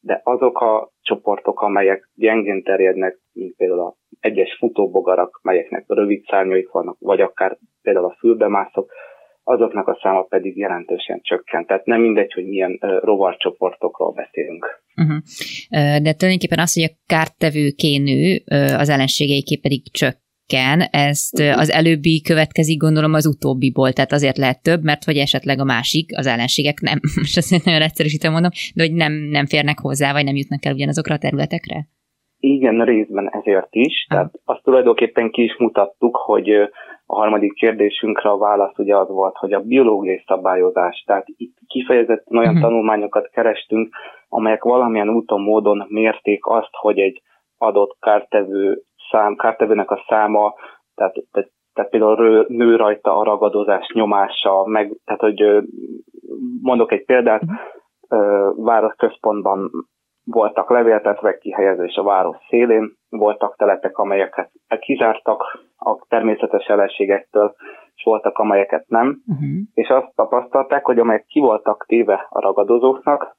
de azok a csoportok, amelyek gyengén terjednek, mint például a egyes futóbogarak, melyeknek rövid szárnyaik vannak, vagy akár például a fülbemászok, azoknak a száma pedig jelentősen csökkent. Tehát nem mindegy, hogy milyen uh, rovarcsoportokról beszélünk. Uh-huh. De tulajdonképpen az, hogy a kártevőké nő, az ellenségeiké pedig csökken, ezt uh-huh. az előbbi következik, gondolom, az utóbbiból. Tehát azért lehet több, mert hogy esetleg a másik, az ellenségek nem, most azt nagyon egyszerűsítően mondom, de hogy nem, nem férnek hozzá, vagy nem jutnak el ugyanazokra a területekre? Igen, részben ezért is. Ah. Tehát azt tulajdonképpen ki is mutattuk, hogy a harmadik kérdésünkre a válasz ugye az volt, hogy a biológiai szabályozás, tehát itt kifejezetten olyan uh-huh. tanulmányokat kerestünk, amelyek valamilyen úton, módon mérték azt, hogy egy adott kártevő szám, kártevőnek a száma, tehát, tehát, tehát például nő rajta a ragadozás nyomása, meg, tehát hogy mondok egy példát, uh-huh. városközpontban voltak levéltetvek kihelyezés a város szélén, voltak telepek, amelyeket kizártak a természetes ellenségektől, és voltak, amelyeket nem. Uh-huh. És azt tapasztalták, hogy amelyek ki voltak téve a ragadozóknak,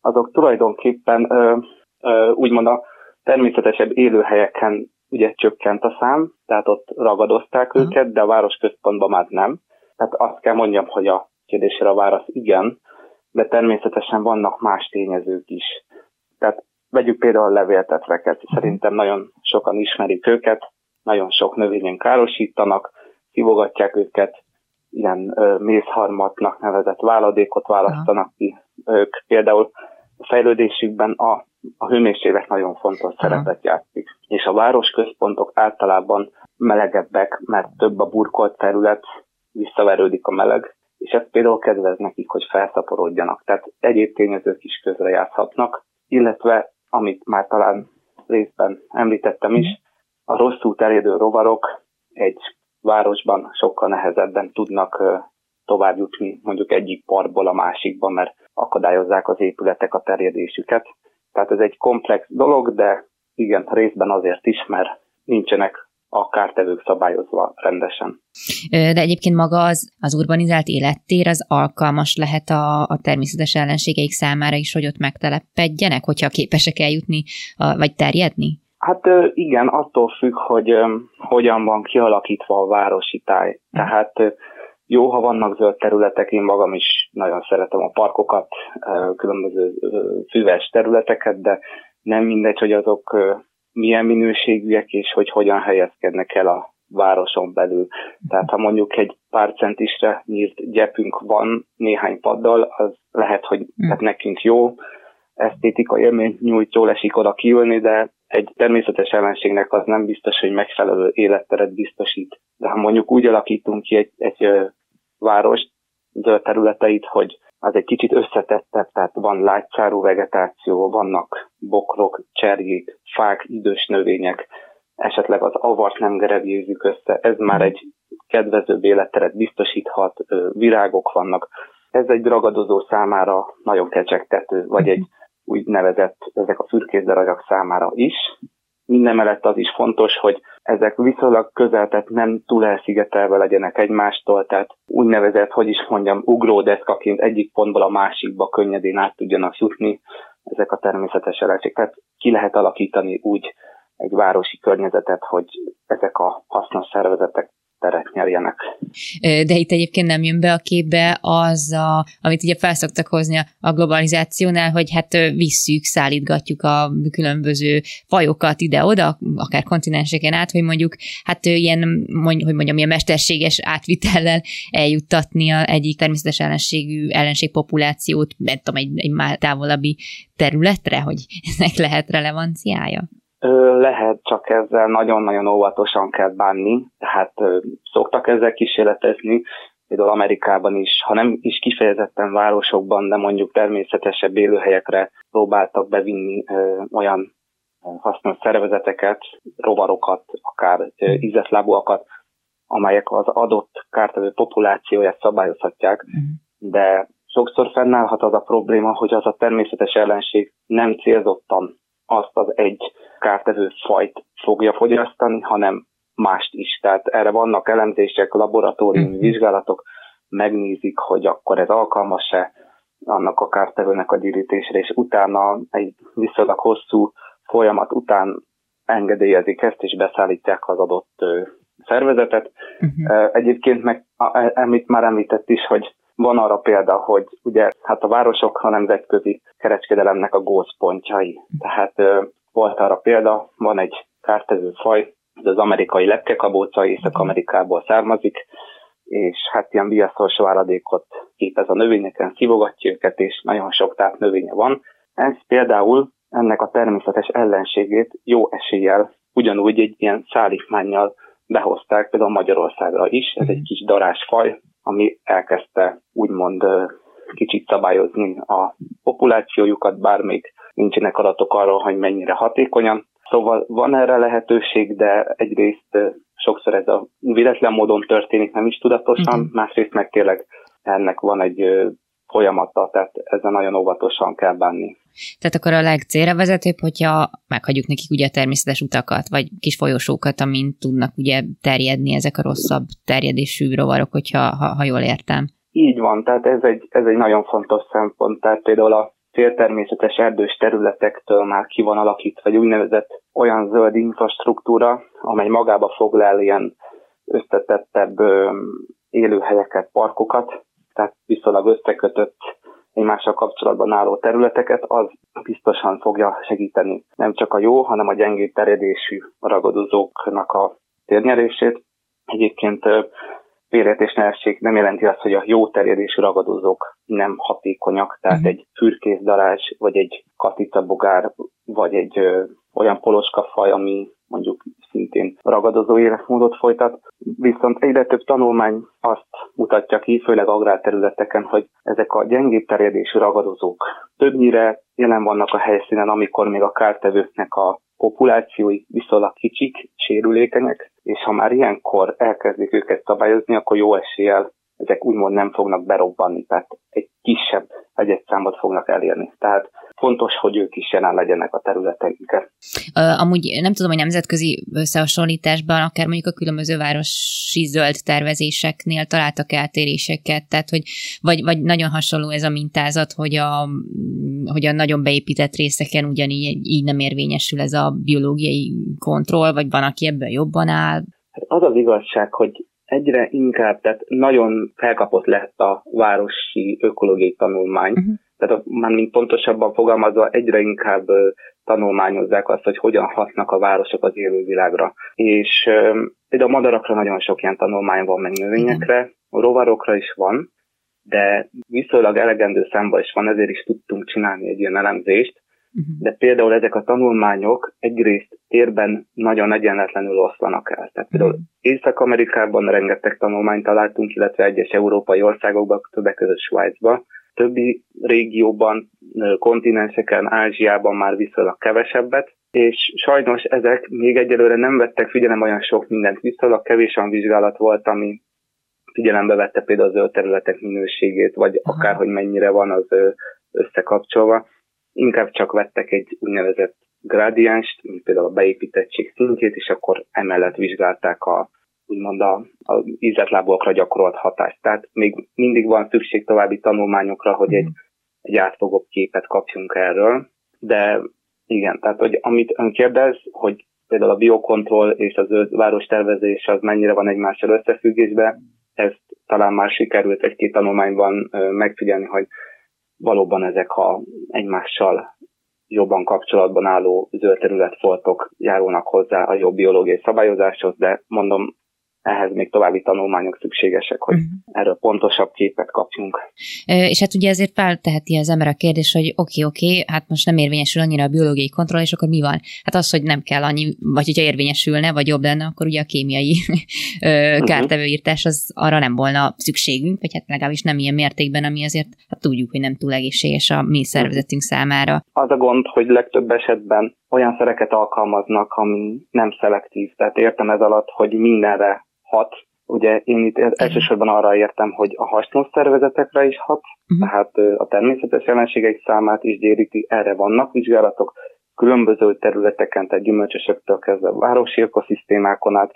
azok tulajdonképpen ö, ö, úgymond a természetesebb élőhelyeken ugye csökkent a szám, tehát ott ragadozták uh-huh. őket, de a városközpontban már nem. Tehát azt kell mondjam, hogy a kérdésre a válasz igen, de természetesen vannak más tényezők is. Tehát vegyük például a levéltetveket, szerintem nagyon sokan ismerik őket, nagyon sok növényen károsítanak, kivogatják őket, ilyen mézharmatnak nevezett váladékot választanak ki. Ők például a fejlődésükben a, a hőmérséklet nagyon fontos szerepet játszik. És a városközpontok általában melegebbek, mert több a burkolt terület, visszaverődik a meleg, és ez például kedvez nekik, hogy felszaporodjanak. Tehát egyéb tényezők is közrejátszhatnak, illetve, amit már talán részben említettem is, a rosszul terjedő rovarok egy városban sokkal nehezebben tudnak továbbjutni mondjuk egyik parkból a másikba, mert akadályozzák az épületek a terjedésüket. Tehát ez egy komplex dolog, de igen, részben azért is, mert nincsenek a kártevők szabályozva rendesen. De egyébként maga az, az urbanizált élettér az alkalmas lehet a, a természetes ellenségeik számára is, hogy ott megtelepedjenek, hogyha képesek eljutni, a, vagy terjedni? Hát igen, attól függ, hogy um, hogyan van kialakítva a városi táj. Tehát jó, ha vannak zöld területek, én magam is nagyon szeretem a parkokat, különböző füves területeket, de nem mindegy, hogy azok milyen minőségűek, és hogy hogyan helyezkednek el a városon belül. Tehát ha mondjuk egy pár centisre nyílt gyepünk van néhány paddal, az lehet, hogy hát nekünk jó, esztétika élményt nyújt, jól esik oda kiülni, de egy természetes ellenségnek az nem biztos, hogy megfelelő életteret biztosít. De ha mondjuk úgy alakítunk ki egy, egy várost, zöld területeit, hogy az egy kicsit összetettebb, tehát van lágyszárú vegetáció, vannak bokrok, cserjék, fák, idős növények, esetleg az avart nem gerebjézzük össze, ez már egy kedvezőbb életteret biztosíthat, virágok vannak. Ez egy ragadozó számára nagyon kecsegtető, vagy egy úgynevezett, ezek a fürkészdaragyak számára is, Mindemellett az is fontos, hogy ezek viszonylag közel, tehát nem túl elszigetelve legyenek egymástól, tehát úgynevezett, hogy is mondjam, ugródeszkaként egyik pontból a másikba könnyedén át tudjanak jutni ezek a természetes eredetek. Tehát ki lehet alakítani úgy egy városi környezetet, hogy ezek a hasznos szervezetek teret nyerjenek. De itt egyébként nem jön be a képbe az, a, amit ugye felszoktak hozni a globalizációnál, hogy hát visszük, szállítgatjuk a különböző fajokat ide-oda, akár kontinenseken át, hogy mondjuk, hát ilyen, hogy mondjam, ilyen mesterséges átvitellel eljuttatni a egyik természetes ellenségű ellenségpopulációt, nem tudom, egy, egy már távolabbi területre, hogy ennek lehet relevanciája? Lehet, csak ezzel nagyon-nagyon óvatosan kell bánni, tehát szoktak ezzel kísérletezni, például Amerikában is, ha nem is kifejezetten városokban, de mondjuk természetesebb élőhelyekre próbáltak bevinni olyan hasznos szervezeteket, rovarokat, akár ízletlábúakat, amelyek az adott kártevő populációját szabályozhatják, de sokszor fennállhat az a probléma, hogy az a természetes ellenség nem célzottan azt az egy kártevő fajt fogja fogyasztani, hanem mást is. Tehát erre vannak elemzések, laboratóriumi vizsgálatok, megnézik, hogy akkor ez alkalmas-e annak a kártevőnek a gyűjtésére, és utána egy viszonylag hosszú folyamat után engedélyezik ezt, és beszállítják az adott szervezetet. Uh-huh. Egyébként meg, amit már említett is, hogy van arra példa, hogy ugye hát a városok a nemzetközi kereskedelemnek a gócpontjai. Tehát ö, volt arra példa, van egy kártevő faj, ez az amerikai lepkekabóca, Észak-Amerikából származik, és hát ilyen viaszos váradékot képez a növényeken, szivogatja őket, és nagyon sok tápnövénye van. Ez például ennek a természetes ellenségét jó eséllyel ugyanúgy egy ilyen szállítmánnyal behozták, például Magyarországra is, ez egy kis darás faj, ami elkezdte úgymond kicsit szabályozni a populációjukat, bár még nincsenek adatok arról, hogy mennyire hatékonyan. Szóval van erre lehetőség, de egyrészt sokszor ez a véletlen módon történik, nem is tudatosan, uh-huh. másrészt meg tényleg ennek van egy folyamata, tehát ezzel nagyon óvatosan kell bánni. Tehát akkor a legcélra vezetőbb, hogyha meghagyjuk nekik ugye a természetes utakat, vagy kis folyosókat, amin tudnak ugye terjedni ezek a rosszabb terjedésű rovarok, hogyha, ha, ha jól értem. Így van, tehát ez egy, ez egy nagyon fontos szempont, tehát például a féltermészetes erdős területektől már ki van alakítva egy úgynevezett olyan zöld infrastruktúra, amely magába foglal ilyen összetettebb élőhelyeket, parkokat, tehát viszonylag összekötött egymással kapcsolatban álló területeket, az biztosan fogja segíteni nem csak a jó, hanem a gyengébb terjedésű ragadozóknak a térnyerését. Egyébként félreértés ne essék, nem jelenti azt, hogy a jó terjedésű ragadozók nem hatékonyak, tehát mm. egy fürkészdarázs, vagy egy katicabogár, vagy egy ö, olyan poloskafaj, ami mondjuk szintén ragadozó életmódot folytat. Viszont egyre több tanulmány azt mutatja ki, főleg agrárterületeken, hogy ezek a gyengébb terjedésű ragadozók többnyire jelen vannak a helyszínen, amikor még a kártevőknek a populációi viszonylag kicsik, sérülékenyek, és ha már ilyenkor elkezdik őket szabályozni, akkor jó eséllyel ezek úgymond nem fognak berobbanni, tehát egy kisebb egyedszámot fognak elérni. Tehát fontos, hogy ők is jelen legyenek a területeinket. Amúgy nem tudom, hogy nemzetközi összehasonlításban, akár mondjuk a különböző városi zöld tervezéseknél találtak eltéréseket, tehát hogy vagy, vagy nagyon hasonló ez a mintázat, hogy a, hogy a nagyon beépített részeken ugyanígy így nem érvényesül ez a biológiai kontroll, vagy van, aki ebből jobban áll? Hát az az igazság, hogy egyre inkább, tehát nagyon felkapott lett a városi ökológiai tanulmány. Uh-huh. Tehát már mint pontosabban fogalmazva, egyre inkább uh, tanulmányozzák azt, hogy hogyan hatnak a városok az élővilágra. És uh, a madarakra nagyon sok ilyen tanulmány van, meg növényekre, uh-huh. rovarokra is van, de viszonylag elegendő számban is van, ezért is tudtunk csinálni egy ilyen elemzést. Uh-huh. De például ezek a tanulmányok egyrészt térben nagyon egyenletlenül oszlanak el. Tehát például Észak-Amerikában rengeteg tanulmányt találtunk, illetve egyes európai országokban, többek között Svájcban. Többi régióban, kontinenseken, Ázsiában már viszonylag kevesebbet, és sajnos ezek még egyelőre nem vettek figyelembe olyan sok mindent, viszonylag kevés olyan vizsgálat volt, ami figyelembe vette például az zöld területek minőségét, vagy uh-huh. akárhogy mennyire van az összekapcsolva. Inkább csak vettek egy úgynevezett grádienst, mint például a beépítettség szintjét, és akkor emellett vizsgálták a, úgymond a, a ízletlábúakra gyakorolt hatást. Tehát még mindig van szükség további tanulmányokra, hogy egy, egy átfogóbb képet kapjunk erről, de igen, tehát hogy amit ön kérdez, hogy például a biokontroll és az zöld várostervezés az mennyire van egymással összefüggésben, ezt talán már sikerült egy-két tanulmányban megfigyelni, hogy valóban ezek a egymással jobban kapcsolatban álló zöld területfoltok járulnak hozzá a jobb biológiai szabályozáshoz, de mondom, ehhez még további tanulmányok szükségesek, hogy uh-huh. erről pontosabb képet kapjunk. És hát ugye ezért felteheti az ember a kérdés, hogy oké, oké, hát most nem érvényesül annyira a biológiai kontroll, és akkor mi van? Hát az, hogy nem kell annyi, vagy hogyha érvényesülne, vagy jobb lenne, akkor ugye a kémiai kártevőírtás, az arra nem volna szükségünk, vagy hát legalábbis nem ilyen mértékben, ami azért hát tudjuk, hogy nem túl egészséges a mi szervezetünk számára. Az a gond, hogy legtöbb esetben olyan szereket alkalmaznak, ami nem szelektív. Tehát értem ez alatt, hogy mindenre hat. Ugye én itt elsősorban arra értem, hogy a hasznos szervezetekre is hat, uh-huh. tehát a természetes jelenségek számát is gyéríti, erre vannak vizsgálatok különböző területeken, tehát gyümölcsösöktől kezdve városi ökoszisztémákon át,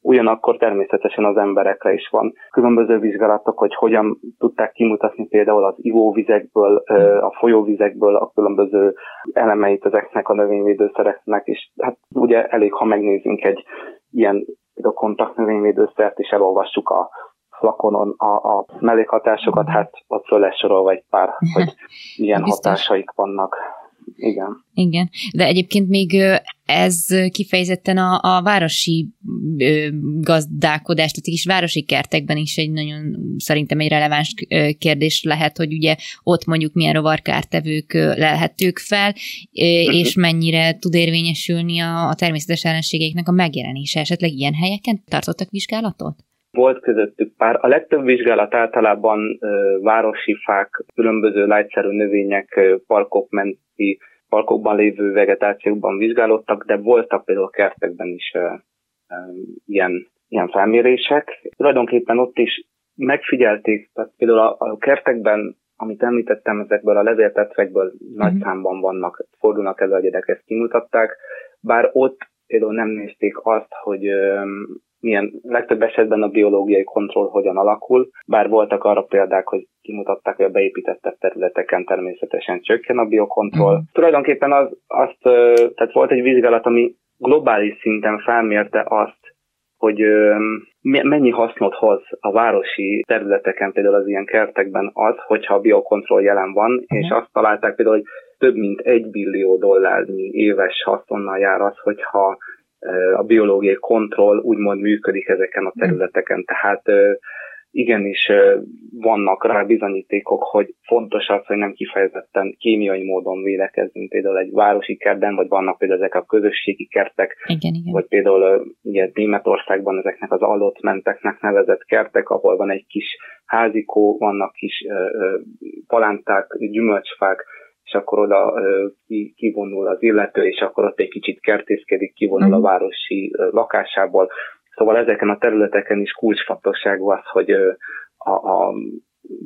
ugyanakkor természetesen az emberekre is van különböző vizsgálatok, hogy hogyan tudták kimutatni például az ivóvizekből, a folyóvizekből a különböző elemeit ezeknek a növényvédőszereknek, és hát ugye elég, ha megnézünk egy ilyen a kontaktnövényvédőszert, és elolvassuk a flakonon a, a mellékhatásokat, hát ott föl lesz sorolva egy pár, hogy milyen biztos hatásaik vannak. Igen. Igen, de egyébként még ez kifejezetten a, a városi gazdálkodás, tehát kis városi kertekben is egy nagyon, szerintem egy releváns kérdés lehet, hogy ugye ott mondjuk milyen rovarkártevők lelhetők fel, és mennyire tud érvényesülni a, a természetes ellenségeiknek a megjelenése. Esetleg ilyen helyeken tartottak vizsgálatot? Volt közöttük pár. A legtöbb vizsgálat általában ö, városi fák, különböző lágyszerű növények, ö, parkok menti, parkokban lévő vegetációkban vizsgálódtak, de voltak például kertekben is ö, ö, ilyen, ilyen felmérések. Tulajdonképpen ott is megfigyelték, tehát például a, a kertekben, amit említettem, ezekből a levéltetvekből mm. nagy számban vannak, fordulnak elő a gyerek, ezt kimutatták, bár ott például nem nézték azt, hogy ö, milyen legtöbb esetben a biológiai kontroll hogyan alakul, bár voltak arra példák, hogy kimutatták, hogy a beépítettebb területeken természetesen csökken a biokontroll. Mm. Tulajdonképpen az, azt, tehát volt egy vizsgálat, ami globális szinten felmérte azt, hogy mennyi hasznot hoz a városi területeken, például az ilyen kertekben az, hogyha a biokontroll jelen van, mm. és azt találták például, hogy több mint egy billió dollárnyi éves haszonnal jár az, hogyha a biológiai kontroll úgymond működik ezeken a területeken. Tehát igenis vannak rá bizonyítékok, hogy fontos az, hogy nem kifejezetten kémiai módon védekezzünk, például egy városi kertben, vagy vannak például ezek a közösségi kertek, igen, igen. vagy például ugye, Németországban ezeknek az allotmenteknek nevezett kertek, ahol van egy kis házikó, vannak kis palánták, gyümölcsfák, és akkor oda kivonul az illető, és akkor ott egy kicsit kertészkedik, kivonul a városi lakásából. Szóval ezeken a területeken is kulcsfontosságú az, hogy a, a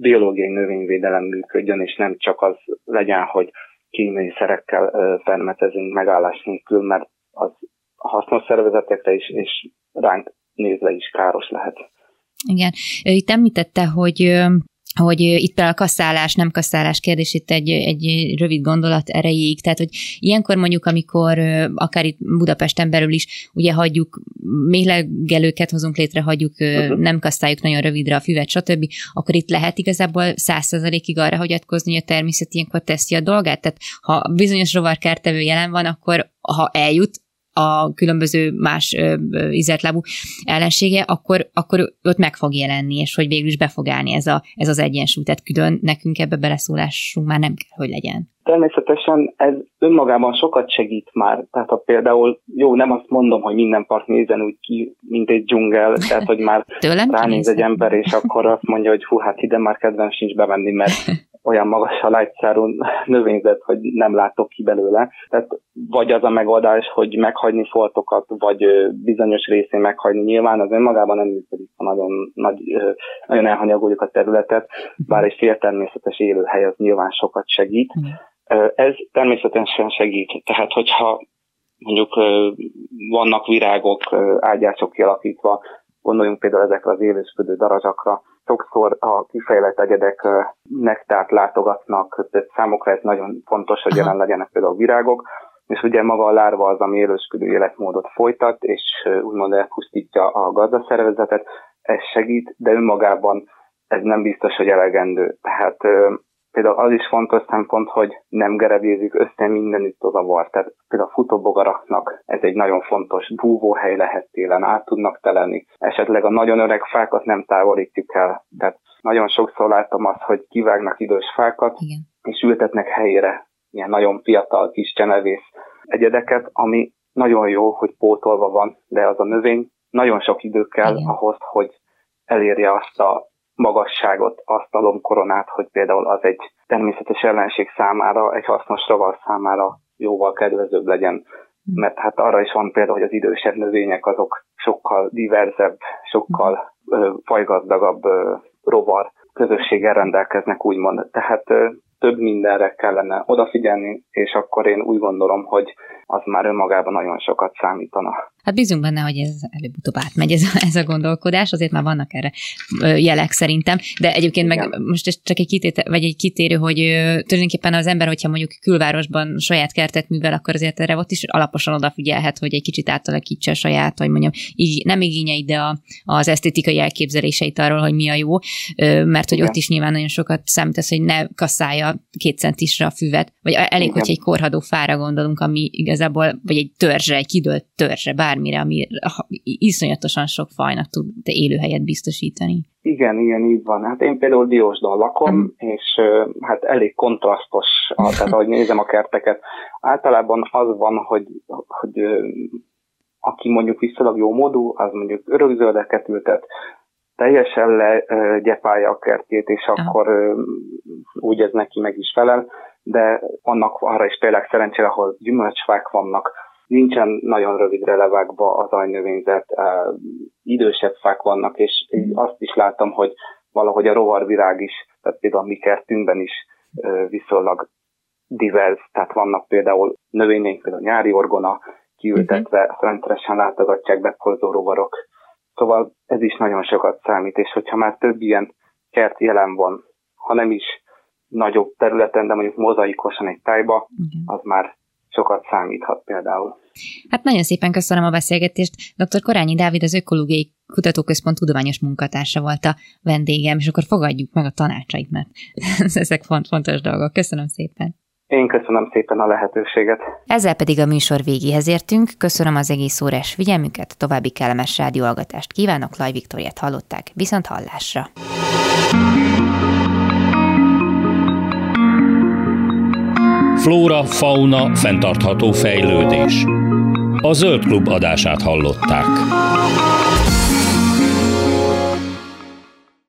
biológiai növényvédelem működjön, és nem csak az legyen, hogy kémiai szerekkel permetezünk megállás nélkül, mert az hasznos szervezetekre is, és ránk nézve is káros lehet. Igen. Itt említette, hogy... hogy itt a kaszálás, nem kaszálás kérdés, itt egy, egy rövid gondolat erejéig, tehát hogy ilyenkor mondjuk, amikor akár itt Budapesten belül is, ugye hagyjuk, méhlegelőket hozunk létre, hagyjuk, uh-huh. nem kaszáljuk nagyon rövidre a füvet, stb., akkor itt lehet igazából száz százalékig arra hagyatkozni, hogy a természet ilyenkor teszi a dolgát, tehát ha bizonyos rovarkártevő jelen van, akkor ha eljut a különböző más ízeltlábú ellensége, akkor, akkor ott meg fog jelenni, és hogy végül is be fog állni ez, a, ez az egyensúly. Tehát külön nekünk ebbe beleszólásunk már nem kell, hogy legyen. Természetesen ez önmagában sokat segít már. Tehát ha például, jó, nem azt mondom, hogy minden park nézzen úgy ki, mint egy dzsungel, tehát hogy már ránéz egy ember, és akkor azt mondja, hogy hú, hát ide már kedvem sincs bemenni, mert olyan magas a lágyszárú növényzet, hogy nem látok ki belőle. Tehát vagy az a megoldás, hogy meghagyni foltokat, vagy bizonyos részén meghagyni. Nyilván az önmagában nem működik, ha nagyon, nagy, nagyon elhanyagoljuk a területet, bár egy féltermészetes élőhely az nyilván sokat segít. Ez természetesen segít. Tehát, hogyha mondjuk vannak virágok, ágyások kialakítva, gondoljunk például ezekre az élősködő darazsakra, sokszor a kifejlett egyedek nektárt látogatnak, tehát számukra ez nagyon fontos, hogy jelen legyenek például virágok, és ugye maga a lárva az, ami élősködő életmódot folytat, és úgymond elpusztítja a gazdaszervezetet, ez segít, de önmagában ez nem biztos, hogy elegendő. Tehát például az is fontos szempont, hogy nem gerebézik össze mindenütt az avar. Tehát például a futóbogaraknak ez egy nagyon fontos búvóhely lehet télen, át tudnak telelni. Esetleg a nagyon öreg fákat nem távolítjuk el. Tehát nagyon sokszor látom azt, hogy kivágnak idős fákat, igen, és ültetnek helyére ilyen nagyon fiatal kis csenevész egyedeket, ami nagyon jó, hogy pótolva van, de az a növény nagyon sok idő kell, igen, ahhoz, hogy elérje azt a magasságot, azt a lombkoronát, hogy például az egy természetes ellenség számára, egy hasznos rovar számára jóval kedvezőbb legyen. Mert hát arra is van például, hogy az idősebb növények azok sokkal diverzebb, sokkal ö, fajgazdagabb ö, rovar közösséggel rendelkeznek, úgymond. Tehát ö, több mindenre kellene odafigyelni, és akkor én úgy gondolom, hogy az már önmagában nagyon sokat számítana. Hát bízunk benne, hogy ez előbb-utóbb átmegy ez a, ez a gondolkodás, azért már vannak erre jelek szerintem, de egyébként igen, meg most csak egy, kitéte, vagy egy kitérő, hogy tulajdonképpen az ember, hogyha mondjuk külvárosban saját kertet művel, akkor azért erre ott is alaposan odafigyelhet, hogy egy kicsit átalakítsa a saját, vagy mondjam, így nem igényeit, de a, az esztétikai elképzeléseit arról, hogy mi a jó, mert hogy igen, ott is nyilván nagyon sokat számít az, hogy ne kasszálja két centisre a füvet, vagy elég, hogy egy korhadó fára gondolunk, ami igazából, vagy egy törzsre, egy kidőlt törzsre, bármire, ami iszonyatosan sok fajnak tud élőhelyet biztosítani. Igen, igen, így van. Hát én például Diósdon lakom, hmm. és hát elég kontrasztos, tehát ahogy nézem a kerteket. Általában az van, hogy, hogy aki mondjuk viszonylag jó módú, az mondjuk örökzöldeket ültet, teljesen legyepálja a kertjét, és akkor ah. úgy ez neki meg is felel, de annak arra is például szerencsére, ahol gyümölcsfák vannak, nincsen nagyon rövidre levágva az ajnövényzet, idősebb fák vannak, és azt is látom, hogy valahogy a rovarvirág is, tehát például mi kertünkben is viszonylag divers, tehát vannak például növények, például nyári orgona kiültetve, rendszeresen látogatják bekorzó rovarok. Szóval ez is nagyon sokat számít, és hogyha már több ilyen kert jelen van, ha nem is nagyobb területen, de mondjuk mozaikosan egy tájba, az már sokat számíthat például. Hát nagyon szépen köszönöm a beszélgetést. doktor Korányi Dávid az Ökológiai Kutatóközpont tudományos munkatársa volt a vendégem, és akkor fogadjuk meg a tanácsait, mert ezek font, fontos dolgok. Köszönöm szépen. Én köszönöm szépen a lehetőséget. Ezzel pedig a műsor végéhez értünk. Köszönöm az egész órás figyelmüket, további kellemes rádióhallgatást kívánok. Laj Viktóriát hallották, viszont hallásra. Flóra, fauna, fenntartható fejlődés. A Zöld Klub adását hallották.